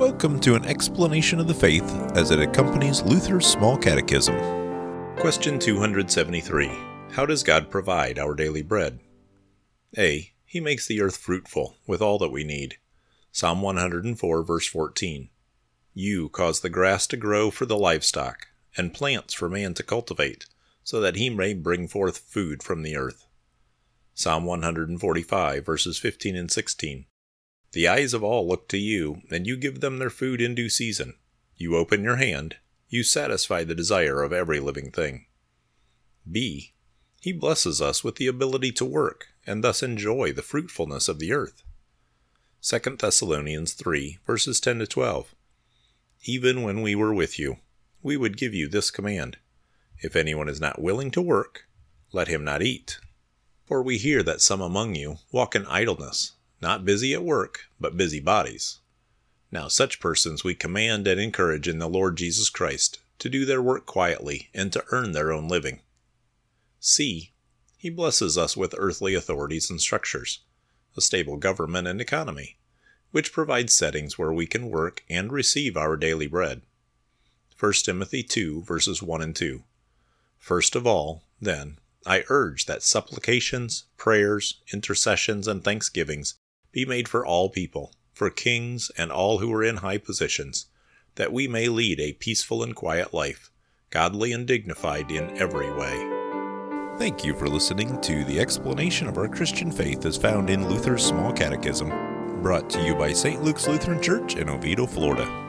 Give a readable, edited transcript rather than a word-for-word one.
Welcome to an explanation of the faith as it accompanies Luther's Small Catechism. Question 273. How does God provide our daily bread? A. He makes the earth fruitful with all that we need. Psalm 104, verse 14. You cause the grass to grow for the livestock, and plants for man to cultivate, so that he may bring forth food from the earth. Psalm 145, verses 15 and 16. The eyes of all look to you, and you give them their food in due season. You open your hand. You satisfy the desire of every living thing. B. He blesses us with the ability to work, and thus enjoy the fruitfulness of the earth. 2 Thessalonians 3, verses 10 to 12. Even when we were with you, we would give you this command. If anyone is not willing to work, let him not eat. For we hear that some among you walk in idleness, not busy at work, but busy bodies. Now such persons we command and encourage in the Lord Jesus Christ to do their work quietly and to earn their own living. C. He blesses us with earthly authorities and structures, a stable government and economy, which provides settings where we can work and receive our daily bread. 1 Timothy 2, verses 1 and 2. First of all, then, I urge that supplications, prayers, intercessions, and thanksgivings be made for all people, for kings and all who are in high positions, that we may lead a peaceful and quiet life, godly and dignified in every way. Thank you for listening to the explanation of our Christian faith as found in Luther's Small Catechism, brought to you by St. Luke's Lutheran Church in Oviedo, Florida.